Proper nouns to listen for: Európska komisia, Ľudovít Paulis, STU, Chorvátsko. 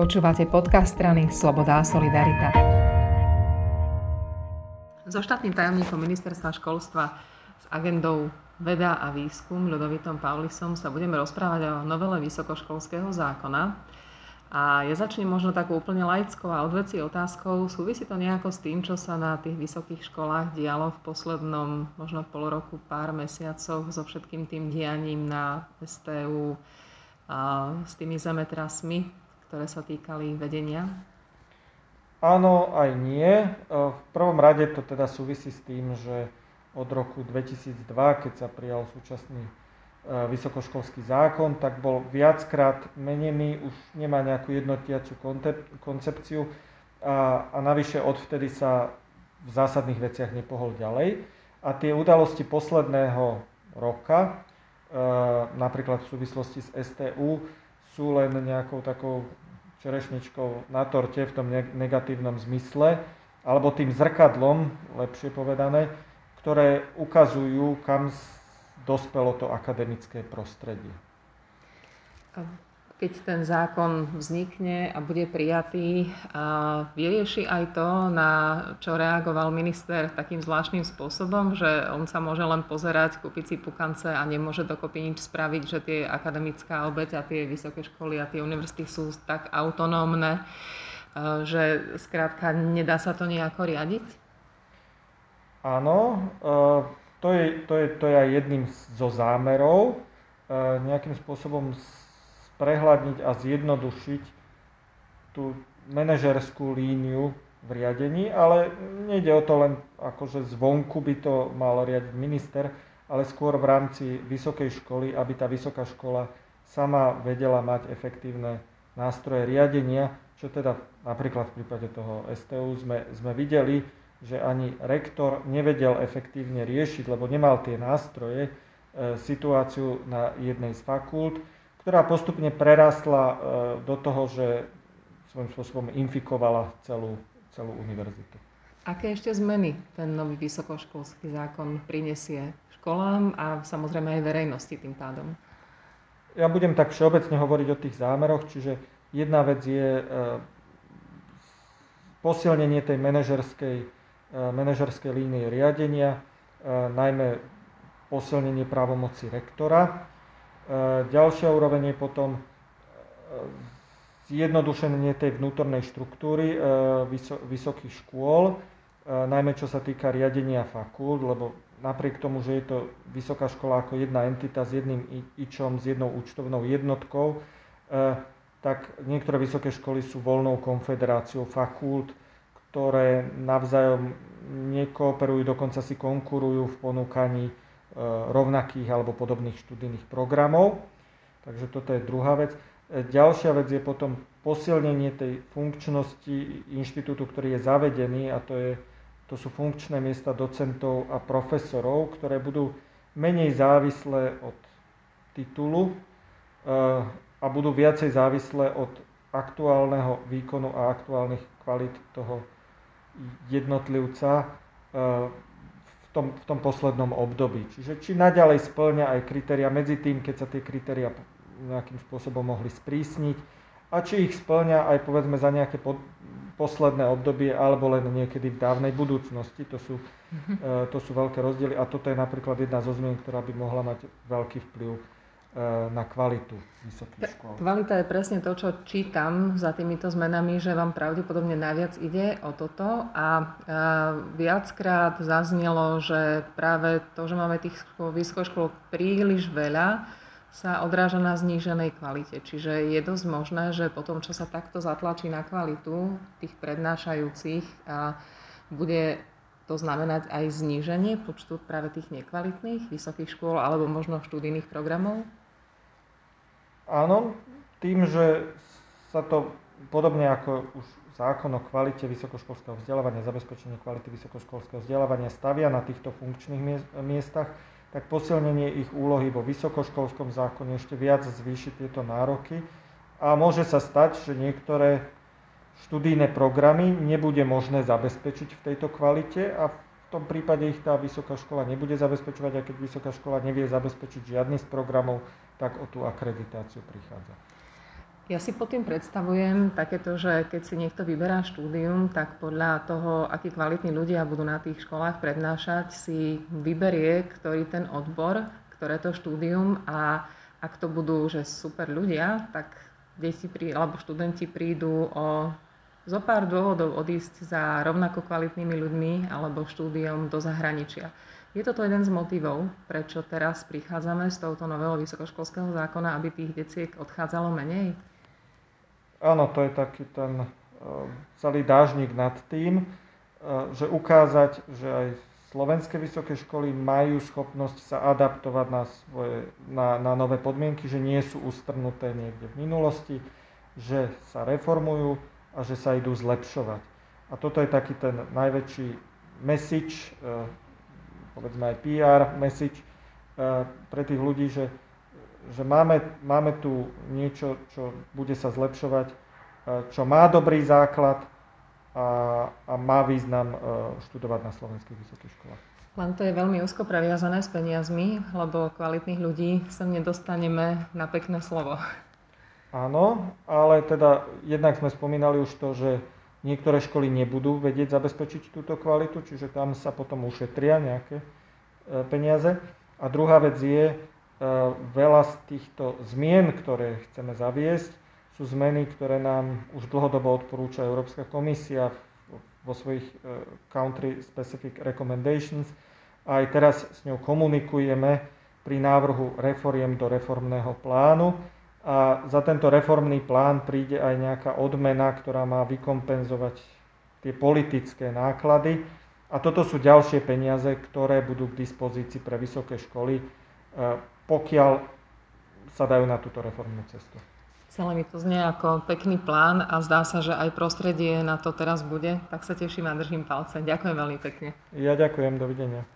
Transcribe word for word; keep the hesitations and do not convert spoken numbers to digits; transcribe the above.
Počúvate podcast strany Sloboda a Solidarita. So štátnym tajomníkom ministerstva školstva s agendou Veda a výskum Ľudovítom Paulisom sa budeme rozprávať o novele vysokoškolského zákona. A ja začnem možno takou úplne laickou a odvecí otázkou. Súvisí to nejako s tým, čo sa na tých vysokých školách dialo v poslednom, možno pol roku, pár mesiacoch so všetkým tým dianím na es té ú a s tými zemetrasmi, ktoré sa týkali vedenia? Áno, aj nie. V prvom rade to teda súvisí s tým, že od roku dvetisícdva, keď sa prijal súčasný vysokoškolský zákon, tak bol viackrát menený, už nemá nejakú jednotiacu koncepciu a, a navyše odvtedy sa v zásadných veciach nepohol ďalej. A tie udalosti posledného roka, napríklad v súvislosti s es té ú, sú len nejakou takou čerešničkou na torte v tom negatívnom zmysle, alebo tým zrkadlom, lepšie povedané, ktoré ukazujú, kam dospelo to akademické prostredie. Keď ten zákon vznikne a bude prijatý, vyrieši aj to, na čo reagoval minister takým zvláštnym spôsobom, že on sa môže len pozerať, kúpiť si pukance a nemôže dokopy nič spraviť, že tie akademická obeť a tie vysoké školy a tie univerzity sú tak autonómne, že skrátka nedá sa to nejako riadiť? Áno, to je, to je, to je aj jedným zo zámerov, nejakým spôsobom prehľadniť a zjednodušiť tú manažerskú líniu v riadení, ale nejde o to len akože zvonku by to mal riadiť minister, ale skôr v rámci vysokej školy, aby tá vysoká škola sama vedela mať efektívne nástroje riadenia, čo teda napríklad v prípade toho es té ú sme, sme videli, že ani rektor nevedel efektívne riešiť, lebo nemal tie nástroje, e, situáciu na jednej z fakult, ktorá postupne prerastla do toho, že svojím spôsobom infikovala celú, celú univerzitu. Aké ešte zmeny ten nový vysokoškolský zákon prinesie školám a samozrejme aj verejnosti tým pádom? Ja budem tak všeobecne hovoriť o tých zámeroch, čiže jedna vec je posilnenie tej manažerskej, manažerskej línie riadenia, najmä posilnenie právomoci rektora. Ďalšia úroveň je potom zjednodušenie tej vnútornej štruktúry vysokých škôl, najmä čo sa týka riadenia fakult, lebo napriek tomu, že je to vysoká škola ako jedna entita s jedným ičom, s jednou účtovnou jednotkou, tak niektoré vysoké školy sú voľnou konfederáciou fakult, ktoré navzájom nekooperujú, dokonca si konkurujú v ponúkaní rovnakých alebo podobných študijných programov. Takže toto je druhá vec. Ďalšia vec je potom posilnenie tej funkčnosti inštitútu, ktorý je zavedený, a to, je, to sú funkčné miesta docentov a profesorov, ktoré budú menej závislé od titulu a budú viacej závislé od aktuálneho výkonu a aktuálnych kvalít toho jednotlivca V tom, v tom poslednom období. Čiže či naďalej spĺňa aj kritéria medzi tým, keď sa tie kritéria nejakým spôsobom mohli sprísniť, a či ich spĺňa aj povedzme za nejaké pod, posledné obdobie alebo len niekedy v dávnej budúcnosti. To sú, to sú veľké rozdiely a toto je napríklad jedna zo zmien, ktorá by mohla mať veľký vplyv na kvalitu vysokých škôl. Kvalita je presne to, čo čítam za týmito zmenami, že vám pravdepodobne najviac ide o toto a viackrát zaznelo, že práve to, že máme tých vysokých škôl príliš veľa, sa odráža na zníženej kvalite. Čiže je dosť možné, že potom, čo sa takto zatlačí na kvalitu tých prednášajúcich, bude to znamená aj zníženie počtu práve tých nekvalitných vysokých škôl alebo možno študijných programov? Áno, tým, že sa to podobne ako už zákon o kvalite vysokoškolského vzdelávania, zabezpečenie kvality vysokoškolského vzdelávania stavia na týchto funkčných miestach, tak posilnenie ich úlohy vo vysokoškolskom zákone ešte viac zvýši tieto nároky a môže sa stať, že niektoré študijné programy nebude možné zabezpečiť v tejto kvalite a v tom prípade ich tá vysoká škola nebude zabezpečovať a keď vysoká škola nevie zabezpečiť žiadny z programov, tak o tú akreditáciu prichádza. Ja si pod tým predstavujem takéto, že keď si niekto vyberá štúdium, tak podľa toho, akí kvalitní ľudia budú na tých školách prednášať, si vyberie, ktorý ten odbor, ktoré to štúdium, a ak to budú že super ľudia, tak deti prí, alebo študenti prídu o zo pár dôvodov odísť za rovnako kvalitnými ľuďmi alebo štúdiom do zahraničia. Je toto jeden z motivov, prečo teraz prichádzame s touto novelou vysokoškolského zákona, aby tých deciek odchádzalo menej? Áno, to je taký ten celý dážnik nad tým, že ukázať, že aj slovenské vysoké školy majú schopnosť sa adaptovať na, svoje, na, na nové podmienky, že nie sú ustrnuté niekde v minulosti, že sa reformujú a že sa idú zlepšovať. A toto je taký ten najväčší message, povedzme aj pé er message pre tých ľudí, že že máme, máme tu niečo, čo bude sa zlepšovať, čo má dobrý základ a, a má význam študovať na slovenských vysokých školách. Len to je veľmi úzko previazané s peniazmi, lebo kvalitných ľudí sem nedostaneme na pekné slovo. Áno, ale teda jednak sme spomínali už to, že niektoré školy nebudú vedieť zabezpečiť túto kvalitu, čiže tam sa potom ušetria nejaké peniaze. A druhá vec je, veľa z týchto zmien, ktoré chceme zaviesť, sú zmeny, ktoré nám už dlhodobo odporúča Európska komisia vo svojich country-specific recommendations. A aj teraz s ňou komunikujeme pri návrhu reforiem do reformného plánu. A za tento reformný plán príde aj nejaká odmena, ktorá má vykompenzovať tie politické náklady. A toto sú ďalšie peniaze, ktoré budú k dispozícii pre vysoké školy, pokiaľ sa dajú na túto reformnú cestu. Celé mi to znie ako pekný plán a zdá sa, že aj prostredie na to teraz bude, tak sa teším a držím palce. Ďakujem veľmi pekne. Ja ďakujem, dovidenia.